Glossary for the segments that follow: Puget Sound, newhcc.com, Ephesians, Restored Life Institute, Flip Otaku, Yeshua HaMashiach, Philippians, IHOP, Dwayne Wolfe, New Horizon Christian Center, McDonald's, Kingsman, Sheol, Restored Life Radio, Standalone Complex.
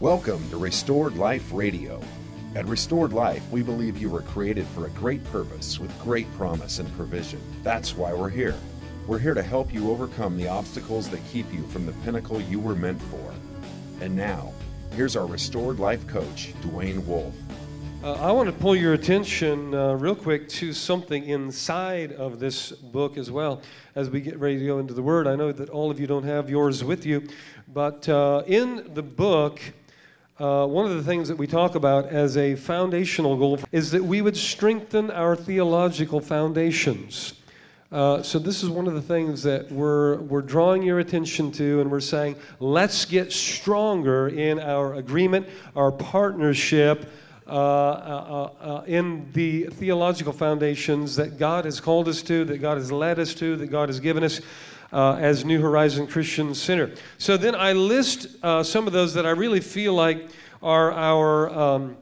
Welcome to Restored Life Radio. At Restored Life, we believe you were created for a great purpose with great promise and provision. That's why we're here. We're here to help you overcome the obstacles that keep you from the pinnacle you were meant for. And now, here's our Restored Life coach, Dwayne Wolfe. I want to pull your attention real quick to something inside of this book as well. As we get ready to go into the Word, I know that all of you don't have yours with you, but in the book, one of the things that we talk about as a foundational goal is that we would strengthen our theological foundations. So this is one of the things that we're drawing your attention to, and we're saying, let's get stronger in our agreement, our partnership, in the theological foundations that God has called us to, that God has led us to, that God has given us as New Horizon Christian Center. So then I list some of those that I really feel like are our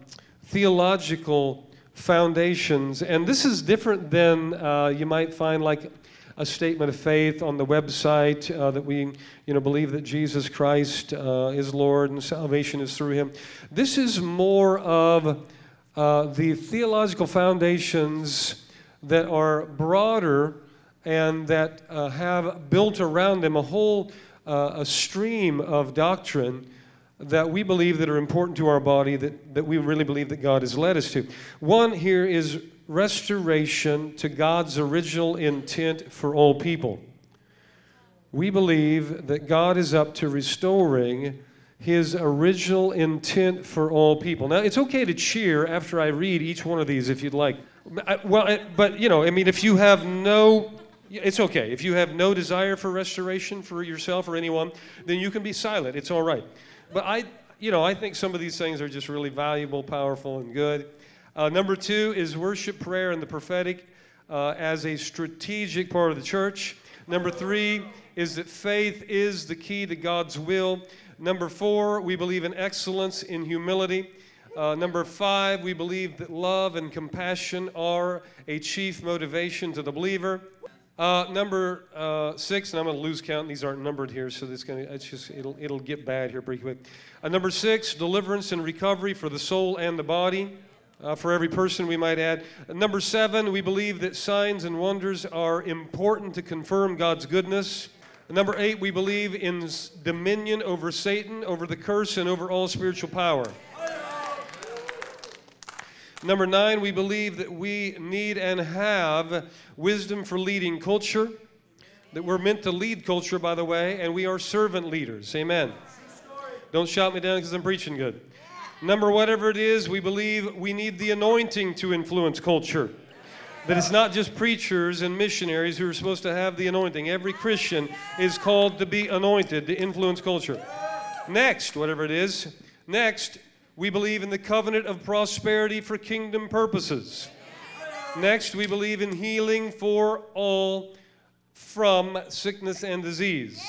theological foundations. And this is different than you might find like a statement of faith on the website that we believe that Jesus Christ is Lord and salvation is through Him. This is more of the theological foundations that are broader and that have built around them a whole a stream of doctrine that we believe that are important to our body, that we really believe that God has led us to. One here is restoration to God's original intent for all people. We believe that God is up to restoring His original intent for all people. Now, it's okay to cheer after I read each one of these if you'd like. If you have no, it's okay. If you have no desire for restoration for yourself or anyone, then you can be silent. It's all right. But I think some of these things are just really valuable, powerful, and good. Number two is worship, prayer, and the prophetic as a strategic part of the church. Number three is that faith is the key to God's will. Number four, we believe in excellence in humility. Number five, we believe that love and compassion are a chief motivation to the believer. Number six, and I'm going to lose count. These aren't numbered here, so it'll get bad here pretty quick. Number six, deliverance and recovery for the soul and the body. For every person, we might add. Number seven, we believe that signs and wonders are important to confirm God's goodness. Number eight, we believe in dominion over Satan, over the curse, and over all spiritual power. Number nine, we believe that we need and have wisdom for leading culture, that we're meant to lead culture, by the way, and we are servant leaders. Amen. Don't shout me down because I'm preaching good. Number whatever it is, we believe we need the anointing to influence culture. That it's not just preachers and missionaries who are supposed to have the anointing. Every Christian is called to be anointed to influence culture. Next, whatever it is, next, we believe in the covenant of prosperity for kingdom purposes. Next, we believe in healing for all from sickness and disease.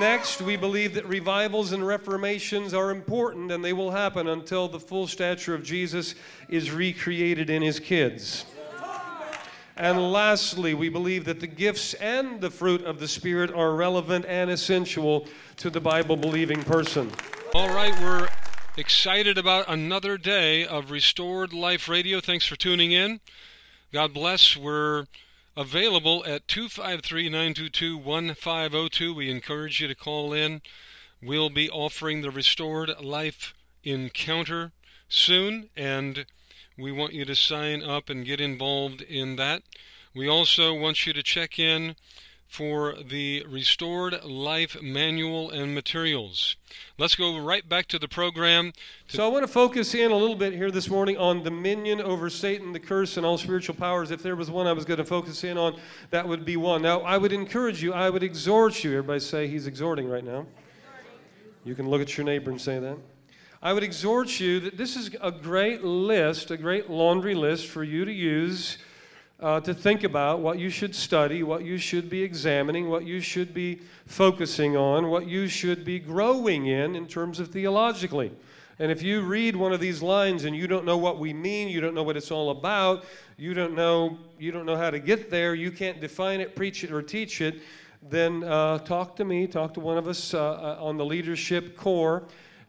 Next, we believe that revivals and reformations are important, and they will happen until the full stature of Jesus is recreated in His kids. And lastly, we believe that the gifts and the fruit of the Spirit are relevant and essential to the Bible-believing person. All right, we're excited about another day of Restored Life Radio. Thanks for tuning in. God bless. We're available at 253-922-1502. We encourage you to call in. We'll be offering the Restored Life Encounter soon, and we want you to sign up and get involved in that. We also want you to check in for the Restored Life Manual and Materials. Let's go right back to the program. So I want to focus in a little bit here this morning on dominion over Satan, the curse, and all spiritual powers. If there was one I was going to focus in on, that would be one. Now, I would encourage you, I would exhort you. Everybody say, he's exhorting right now. You can look at your neighbor and say that. I would exhort you that this is a great list, a great laundry list for you to use to think about what you should study, what you should be examining, what you should be focusing on, what you should be growing in terms of theologically. And if you read one of these lines and you don't know what we mean, you don't know what it's all about, you don't know how to get there, you can't define it, preach it, or teach it, then talk to me, talk to one of us on the leadership corps,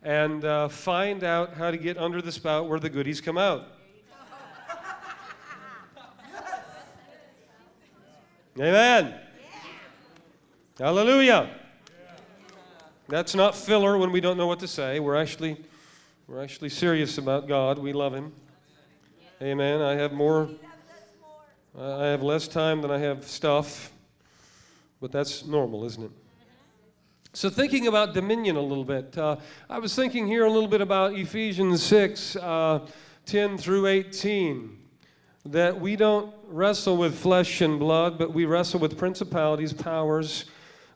and find out how to get under the spout where the goodies come out. Amen. Yeah. Hallelujah. Yeah. That's not filler when we don't know what to say. We're actually serious about God. We love Him. Yeah. Amen. I have more. I have less time than I have stuff, but that's normal, isn't it? So thinking about dominion a little bit, I was thinking here a little bit about Ephesians 6, 10 through 18, that we don't wrestle with flesh and blood, but we wrestle with principalities, powers,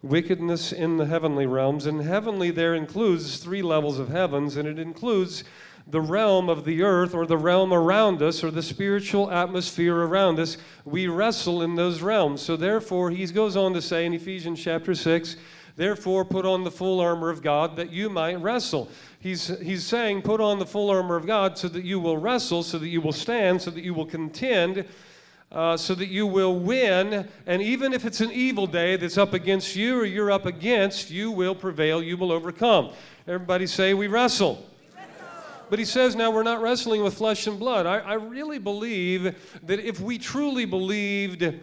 wickedness in the heavenly realms. And heavenly there includes three levels of heavens, and it includes the realm of the earth, or the realm around us, or the spiritual atmosphere around us. We wrestle in those realms. So therefore, he goes on to say in Ephesians chapter 6, therefore put on the full armor of God that you might wrestle. He's saying put on the full armor of God so that you will wrestle, so that you will stand, so that you will contend, so that you will win. And even if it's an evil day that's up against you or you're up against, you will prevail, you will overcome. Everybody say we wrestle. But he says now we're not wrestling with flesh and blood. I really believe that if we truly believe that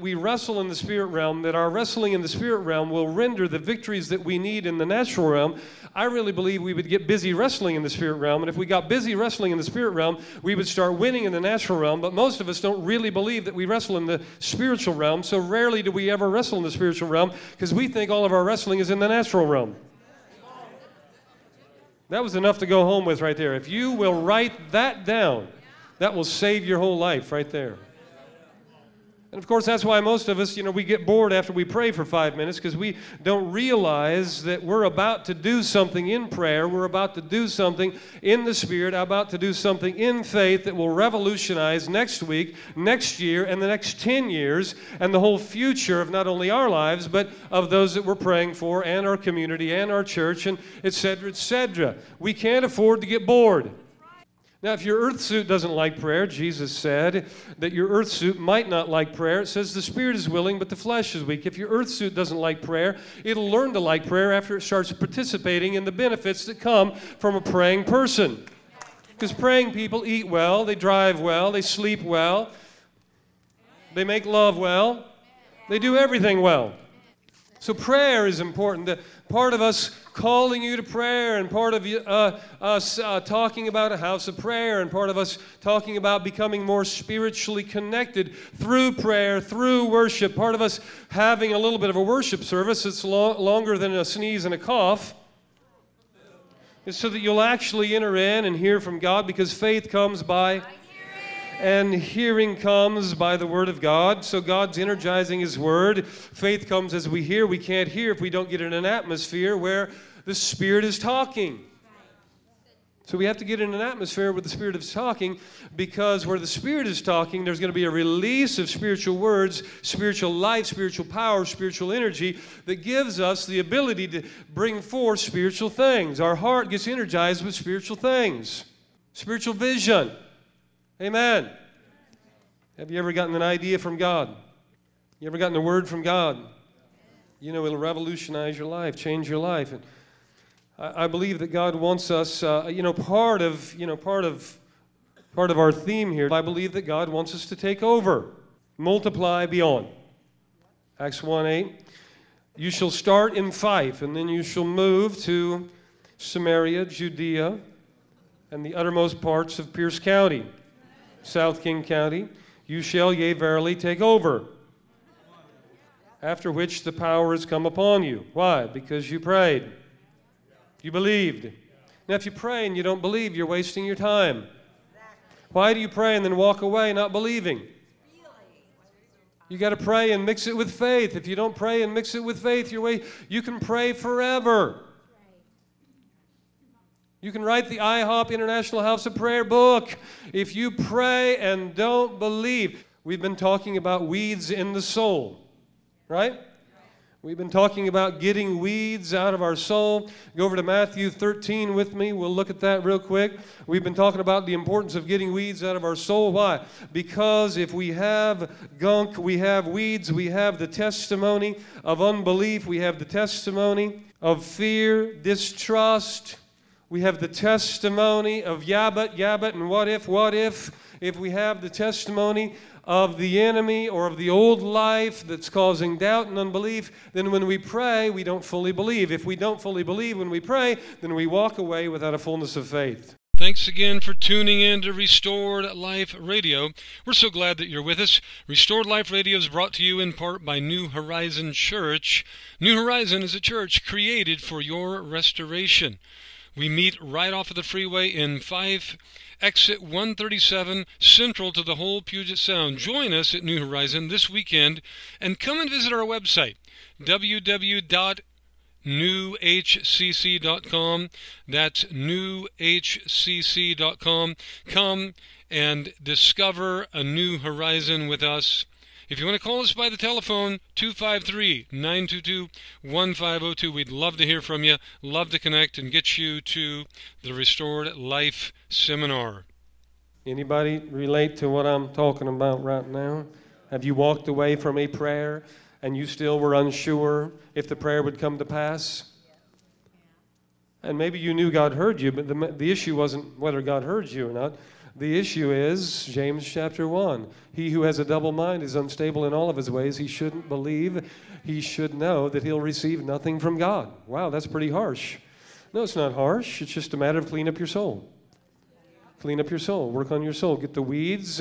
we wrestle in the spirit realm, that our wrestling in the spirit realm will render the victories that we need in the natural realm, I really believe we would get busy wrestling in the spirit realm. And if we got busy wrestling in the spirit realm, we would start winning in the natural realm. But most of us don't really believe that we wrestle in the spiritual realm. So rarely do we ever wrestle in the spiritual realm because we think all of our wrestling is in the natural realm. That was enough to go home with right there. If you will write that down, that will save your whole life right there. And of course, that's why most of us, we get bored after we pray for 5 minutes because we don't realize that we're about to do something in prayer. We're about to do something in the Spirit, about to do something in faith that will revolutionize next week, next year, and the next 10 years, and the whole future of not only our lives, but of those that we're praying for, and our community, and our church, and et cetera, et cetera. We can't afford to get bored. Now, if your earth suit doesn't like prayer, Jesus said that your earth suit might not like prayer. It says the spirit is willing, but the flesh is weak. If your earth suit doesn't like prayer, it'll learn to like prayer after it starts participating in the benefits that come from a praying person. Because praying people eat well, they drive well, they sleep well, they make love well, they do everything well. So prayer is important. Part of us calling you to prayer, and part of us talking about a house of prayer, and part of us talking about becoming more spiritually connected through prayer, through worship, part of us having a little bit of a worship service that's longer than a sneeze and a cough, is so that you'll actually enter in and hear from God, because faith comes by and hearing comes by the word of God. So God's energizing his word. Faith comes as we hear. We can't hear if we don't get in an atmosphere where the Spirit is talking. So we have to get in an atmosphere where the Spirit is talking, because where the Spirit is talking, there's going to be a release of spiritual words, spiritual life, spiritual power, spiritual energy that gives us the ability to bring forth spiritual things. Our heart gets energized with spiritual things, spiritual vision. Amen. Have you ever gotten an idea from God? You ever gotten a word from God? It'll revolutionize your life, change your life. And I believe that God wants us, part of our theme here, I believe that God wants us to take over, multiply beyond. Acts 1:8, you shall start in Fife, and then you shall move to Samaria, Judea, and the uttermost parts of Pierce County, South King County, you shall, yea, verily, take over, after which the power has come upon you. Why? Because you prayed. You believed. Now, if you pray and you don't believe, you're wasting your time. Why do you pray and then walk away not believing? You got to pray and mix it with faith. If you don't pray and mix it with faith, you can pray forever. You can write the IHOP International House of Prayer book if you pray and don't believe. We've been talking about weeds in the soul, right? We've been talking about getting weeds out of our soul. Go over to Matthew 13 with me. We'll look at that real quick. We've been talking about the importance of getting weeds out of our soul. Why? Because if we have gunk, we have weeds, we have the testimony of unbelief, we have the testimony of fear, distrust, we have the testimony of yeah but, and what if. If we have the testimony of the enemy or of the old life that's causing doubt and unbelief, then when we pray, we don't fully believe. If we don't fully believe when we pray, then we walk away without a fullness of faith. Thanks again for tuning in to Restored Life Radio. We're so glad that you're with us. Restored Life Radio is brought to you in part by New Horizon Church. New Horizon is a church created for your restoration. We meet right off of the freeway in Fife, exit 137, central to the whole Puget Sound. Join us at New Horizon this weekend and come and visit our website, www.newhcc.com. That's newhcc.com. Come and discover a new horizon with us. If you want to call us by the telephone, 253-922-1502. We'd love to hear from you, love to connect, and get you to the Restored Life Seminar. Anybody relate to what I'm talking about right now? Have you walked away from a prayer and you still were unsure if the prayer would come to pass? And maybe you knew God heard you, but the issue wasn't whether God heard you or not. The issue is James chapter 1. He who has a double mind is unstable in all of his ways. He shouldn't believe. He should know that he'll receive nothing from God. Wow, that's pretty harsh. No, it's not harsh. It's just a matter of clean up your soul. Clean up your soul. Work on your soul. Get the weeds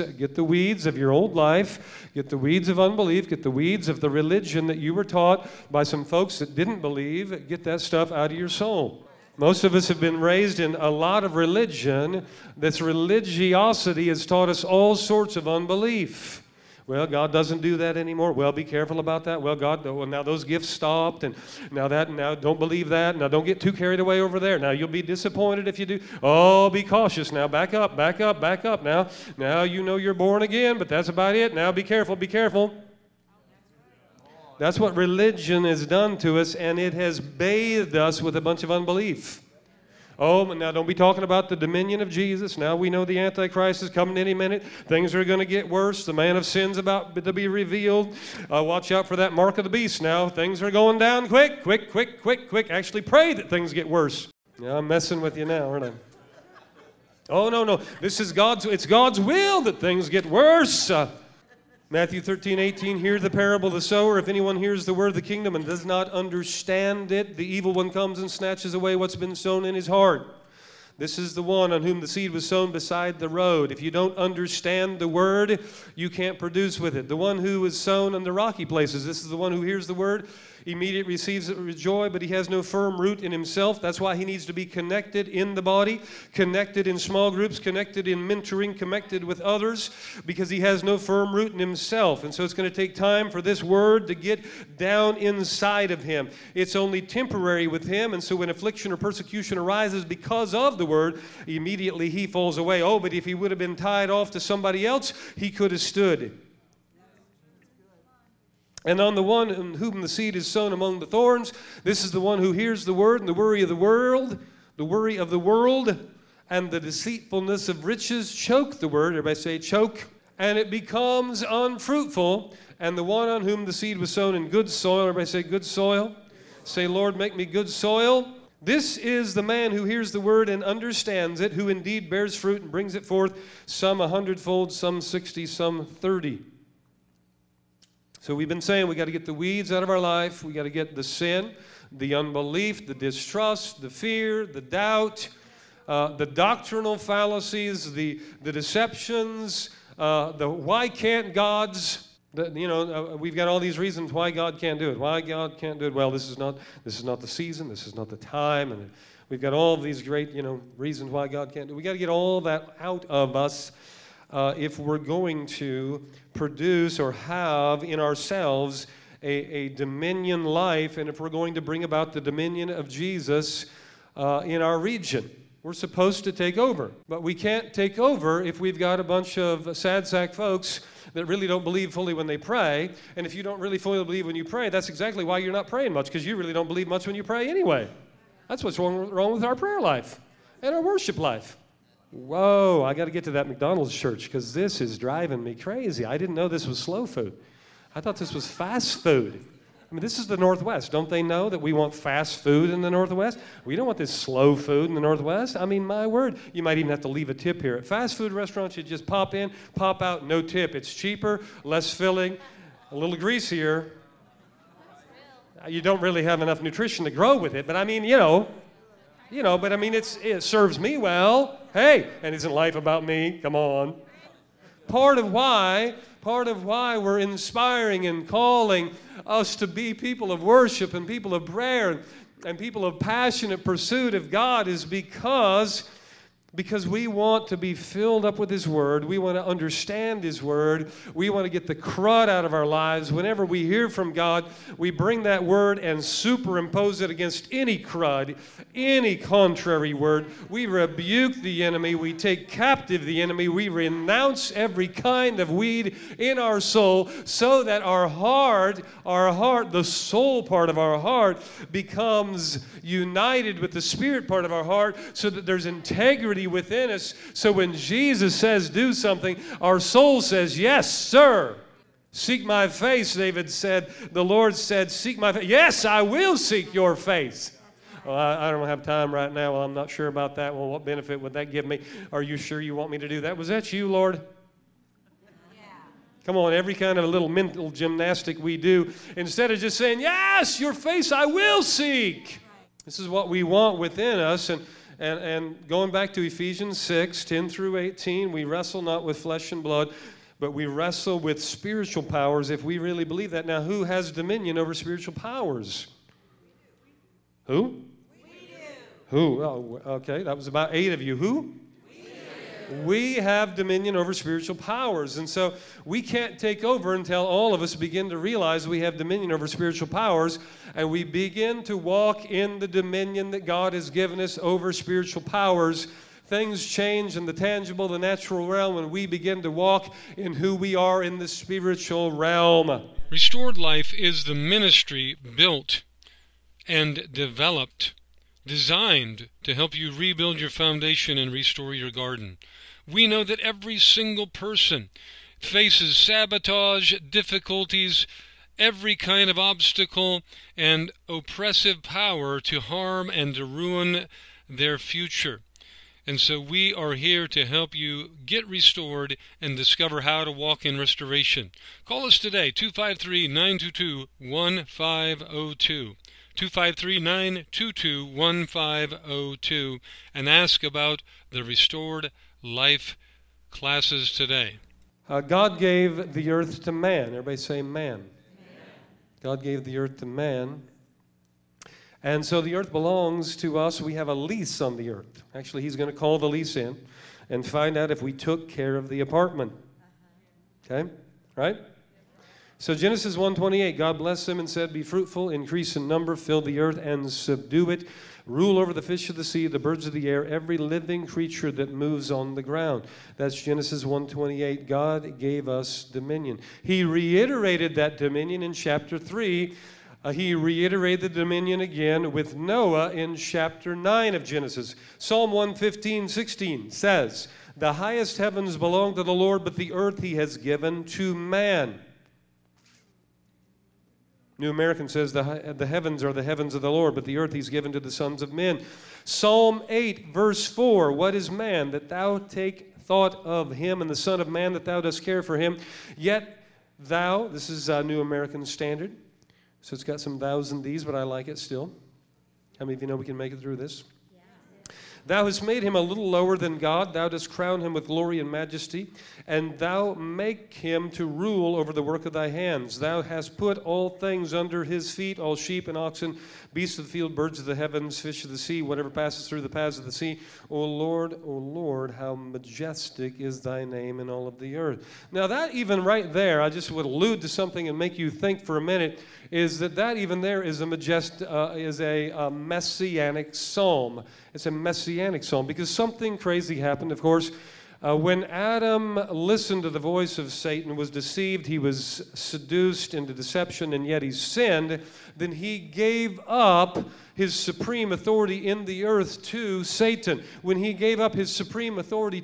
of your old life. Get the weeds of unbelief. Get the weeds of the religion that you were taught by some folks that didn't believe. Get that stuff out of your soul. Most of us have been raised in a lot of religion. This religiosity has taught us all sorts of unbelief. Well, God doesn't do that anymore. Well, be careful about that. Well, God, well, now those gifts stopped, and now don't believe that. Now don't get too carried away over there. Now you'll be disappointed if you do. Oh, be cautious now. Back up. Now you know you're born again, but that's about it. Now be careful. That's what religion has done to us, and it has bathed us with a bunch of unbelief. Oh, now don't be talking about the dominion of Jesus. Now we know the Antichrist is coming any minute. Things are going to get worse. The man of sin's about to be revealed. Watch out for that mark of the beast now. Things are going down quick. Actually pray that things get worse. Now I'm messing with you now, aren't I? Oh, no. It's God's will that things get worse. Matthew 13:18, hear the parable of the sower. If anyone hears the word of the kingdom and does not understand it, the evil one comes and snatches away what's been sown in his heart. This is the one on whom the seed was sown beside the road. If you don't understand the word, you can't produce with it. The one who is sown in the rocky places, this is the one who hears the word, immediately receives it with joy, but he has no firm root in himself. That's why he needs to be connected in the body, connected in small groups, connected in mentoring, connected with others, because he has no firm root in himself. And so it's going to take time for this word to get down inside of him. It's only temporary with him, and so when affliction or persecution arises because of the word, immediately he falls away. Oh, but if he would have been tied off to somebody else, he could have stood. And on the one in whom the seed is sown among the thorns, this is the one who hears the word, and the worry of the world, and the deceitfulness of riches choke the word. Everybody say choke. And it becomes unfruitful. And the one on whom the seed was sown in good soil. Everybody say good soil. Say, Lord, make me good soil. This is the man who hears the word and understands it, who indeed bears fruit and brings it forth, some 100-fold, some 60, some 30. So we've been saying we got to get the weeds out of our life. We got to get the sin, the unbelief, the distrust, the fear, the doubt, the doctrinal fallacies, the deceptions, the why can't God's. We've got all these reasons why God can't do it. Well, this is not the season. This is not the time. And we've got all of these great reasons why God can't do it. We got to get all that out of us. If we're going to produce or have in ourselves a dominion life, and if we're going to bring about the dominion of Jesus in our region. We're supposed to take over, but we can't take over if we've got a bunch of sad sack folks that really don't believe fully when they pray. And if you don't really fully believe when you pray, that's exactly why you're not praying much, because you really don't believe much when you pray anyway. That's what's wrong with our prayer life and our worship life. Whoa, I got to get to that McDonald's church, because this is driving me crazy. I didn't know this was slow food. I thought this was fast food. I mean, this is the Northwest. Don't they know that we want fast food in the Northwest? We don't want this slow food in the Northwest. I mean, my word, you might even have to leave a tip here. At fast food restaurants, you just pop in, pop out, no tip. It's cheaper, less filling, a little greasier. You don't really have enough nutrition to grow with it, but I mean, you know, but I mean, it serves me well. Hey, and isn't life about me? Come on. Part of why we're inspiring and calling us to be people of worship and people of prayer and people of passionate pursuit of God is because we want to be filled up with His Word. We want to understand His Word. We want to get the crud out of our lives. Whenever we hear from God, we bring that Word and superimpose it against any crud, any contrary word. We rebuke the enemy. We take captive the enemy. We renounce every kind of weed in our soul so that our heart, the soul part of our heart, becomes united with the spirit part of our heart so that there's integrity within us. So when Jesus says do something, our soul says, yes, sir. Seek my face, David said. The Lord said, seek my face. Yes, I will seek your face. Well, I don't have time right now. Well, I'm not sure about that. Well, what benefit would that give me? Are you sure you want me to do that? Was that you, Lord? Yeah. Come on, every kind of little mental gymnastic we do, instead of just saying, yes, your face I will seek. This is what we want within us. And going back to Ephesians 6, 10 through 18, we wrestle not with flesh and blood, but we wrestle with spiritual powers if we really believe that. Now, who has dominion over spiritual powers? Who? We do. Who? Oh, okay, that was about 8 of you. Who? We have dominion over spiritual powers. And so we can't take over until all of us begin to realize we have dominion over spiritual powers, and we begin to walk in the dominion that God has given us over spiritual powers. Things change in the tangible, the natural realm, when we begin to walk in who we are in the spiritual realm. Restored Life is the ministry built and developed, designed to help you rebuild your foundation and restore your garden. We know that every single person faces sabotage, difficulties, every kind of obstacle, and oppressive power to harm and to ruin their future. And so we are here to help you get restored and discover how to walk in restoration. Call us today, 253-922-1502. 253-922-1502, and ask about the Restored Life classes today. God gave the earth to man. Everybody say man. Man. God gave the earth to man. And so the earth belongs to us. We have a lease on the earth. Actually, he's going to call the lease in and find out if we took care of the apartment. Okay? Right? So Genesis 1:28, God blessed them and said, be fruitful, increase in number, fill the earth and subdue it. Rule over the fish of the sea, the birds of the air, every living creature that moves on the ground. That's Genesis 1:28. God gave us dominion. He reiterated that dominion in chapter 3. He reiterated the dominion again with Noah in chapter 9 of Genesis. Psalm 115:16 says, the highest heavens belong to the Lord, but the earth he has given to man. New American says the heavens are the heavens of the Lord, but the earth he's given to the sons of men. Psalm 8, verse 4, what is man that thou take thought of him, and the son of man that thou dost care for him? Yet thou, this is New American Standard, so it's got some thous and these, but I like it still. How many of you know we can make it through this? Yeah. Thou hast made him a little lower than God. Thou dost crown him with glory and majesty, and thou make him to rule over the work of thy hands. Thou hast put all things under his feet, all sheep and oxen, beasts of the field, birds of the heavens, fish of the sea, whatever passes through the paths of the sea. O Lord, how majestic is thy name in all of the earth. Now that even right there, I just would allude to something and make you think for a minute, is that even there is a messianic psalm. It's a messianic messianic psalm because something crazy happened, of course. When Adam listened to the voice of Satan, was deceived, he was seduced into deception, and yet he sinned, then he gave up his supreme authority in the earth to Satan. When he gave up his supreme authority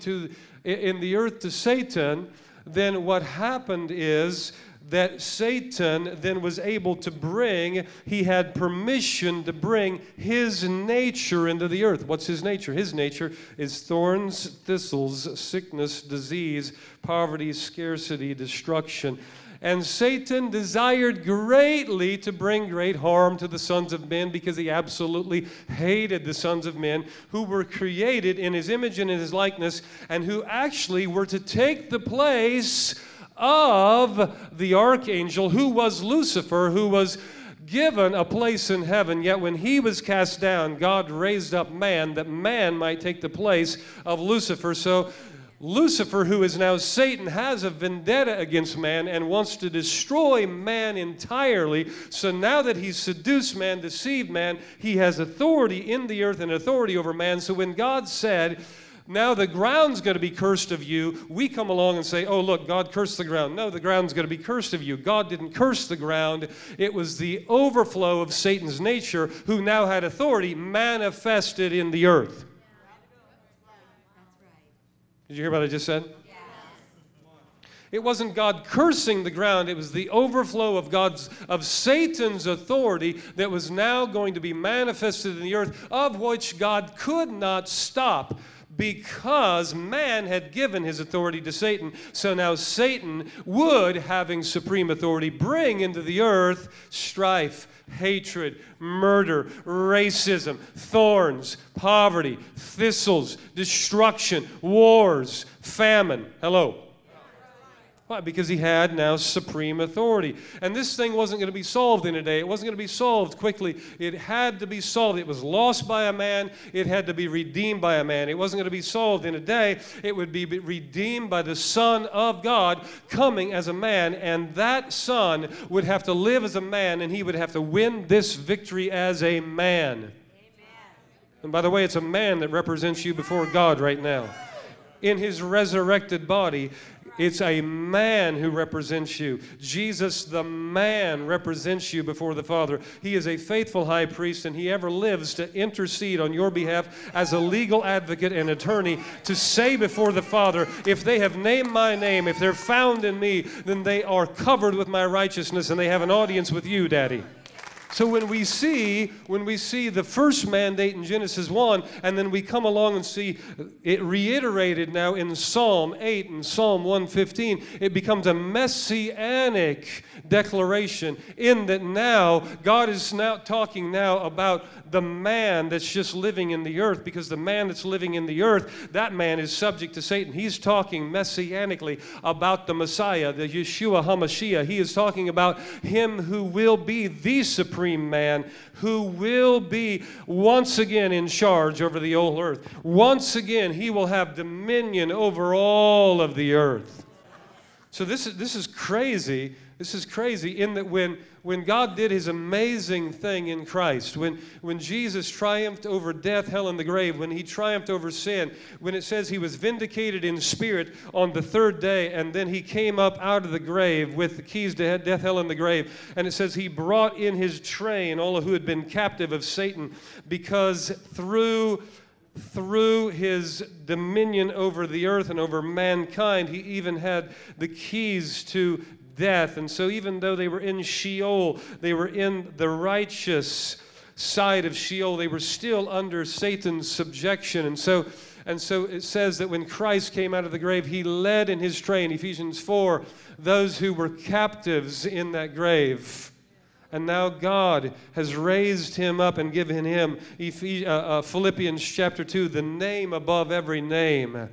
in the earth to Satan, then what happened is that Satan then was able to bring, he had permission to bring his nature into the earth. What's his nature? His nature is thorns, thistles, sickness, disease, poverty, scarcity, destruction. And Satan desired greatly to bring great harm to the sons of men because he absolutely hated the sons of men who were created in his image and in his likeness and who actually were to take the place of the archangel who was Lucifer, who was given a place in heaven. Yet when he was cast down, God raised up man that man might take the place of Lucifer. So Lucifer, who is now Satan, has a vendetta against man and wants to destroy man entirely. So now that he's seduced man, deceived man, he has authority in the earth and authority over man. So when God said, now the ground's going to be cursed of you, we come along and say, oh, look, God cursed the ground. No, the ground's going to be cursed of you. God didn't curse the ground. It was the overflow of Satan's nature, who now had authority manifested in the earth. Did you hear what I just said? It wasn't God cursing the ground. It was the overflow of Satan's authority that was now going to be manifested in the earth, of which God could not stop, because man had given his authority to Satan. So now Satan would, having supreme authority, bring into the earth strife, hatred, murder, racism, thorns, poverty, thistles, destruction, wars, famine. Hello. Why? Because he had now supreme authority. And this thing wasn't going to be solved in a day. It wasn't going to be solved quickly. It had to be solved. It was lost by a man. It had to be redeemed by a man. It wasn't going to be solved in a day. It would be redeemed by the Son of God coming as a man. And that Son would have to live as a man, and he would have to win this victory as a man. Amen. And by the way, it's a man that represents you before God right now. In his resurrected body, it's a man who represents you. Jesus, the man, represents you before the Father. He is a faithful high priest, and he ever lives to intercede on your behalf as a legal advocate and attorney to say before the Father, if they have named my name, if they're found in me, then they are covered with my righteousness, and they have an audience with you, Daddy. So when we see the first mandate in Genesis 1, and then we come along and see it reiterated now in Psalm 8 and Psalm 115, it becomes a messianic declaration in that now God is now talking now about the man that's just living in the earth, because the man that's living in the earth, that man is subject to Satan. He's talking messianically about the Messiah, the Yeshua HaMashiach. He is talking about him who will be the supreme man, who will be once again in charge over the whole earth. Once again, he will have dominion over all of the earth. So this is crazy. This is crazy in that when God did his amazing thing in Christ, when Jesus triumphed over death, hell, and the grave, when he triumphed over sin, when it says he was vindicated in spirit on the third day, and then he came up out of the grave with the keys to death, hell, and the grave, and it says he brought in his train all who had been captive of Satan, because through his dominion over the earth and over mankind, he even had the keys to death. And so even though they were in Sheol, they were in the righteous side of Sheol, they were still under Satan's subjection. And so it says that when Christ came out of the grave, he led in his train, Ephesians 4, those who were captives in that grave. And now God has raised him up and given him, Philippians chapter 2, the name above every name,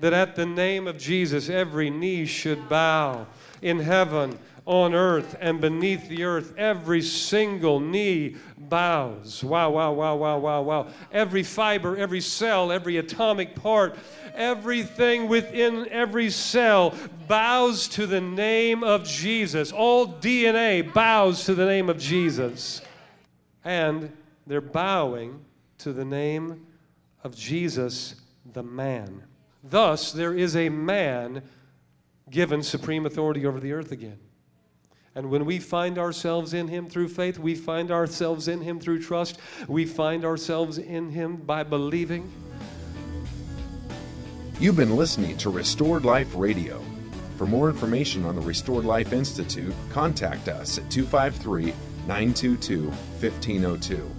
that at the name of Jesus every knee should bow, in heaven, on earth, and beneath the earth. Every single knee bows. Wow, wow, wow, wow, wow, wow. Every fiber, every cell, every atomic part, everything within every cell bows to the name of Jesus. All DNA bows to the name of Jesus. And they're bowing to the name of Jesus the man. Thus, there is a man given supreme authority over the earth again. And when we find ourselves in him through faith, we find ourselves in him through trust, we find ourselves in him by believing. You've been listening to Restored Life Radio. For more information on the Restored Life Institute, contact us at 253-922-1502.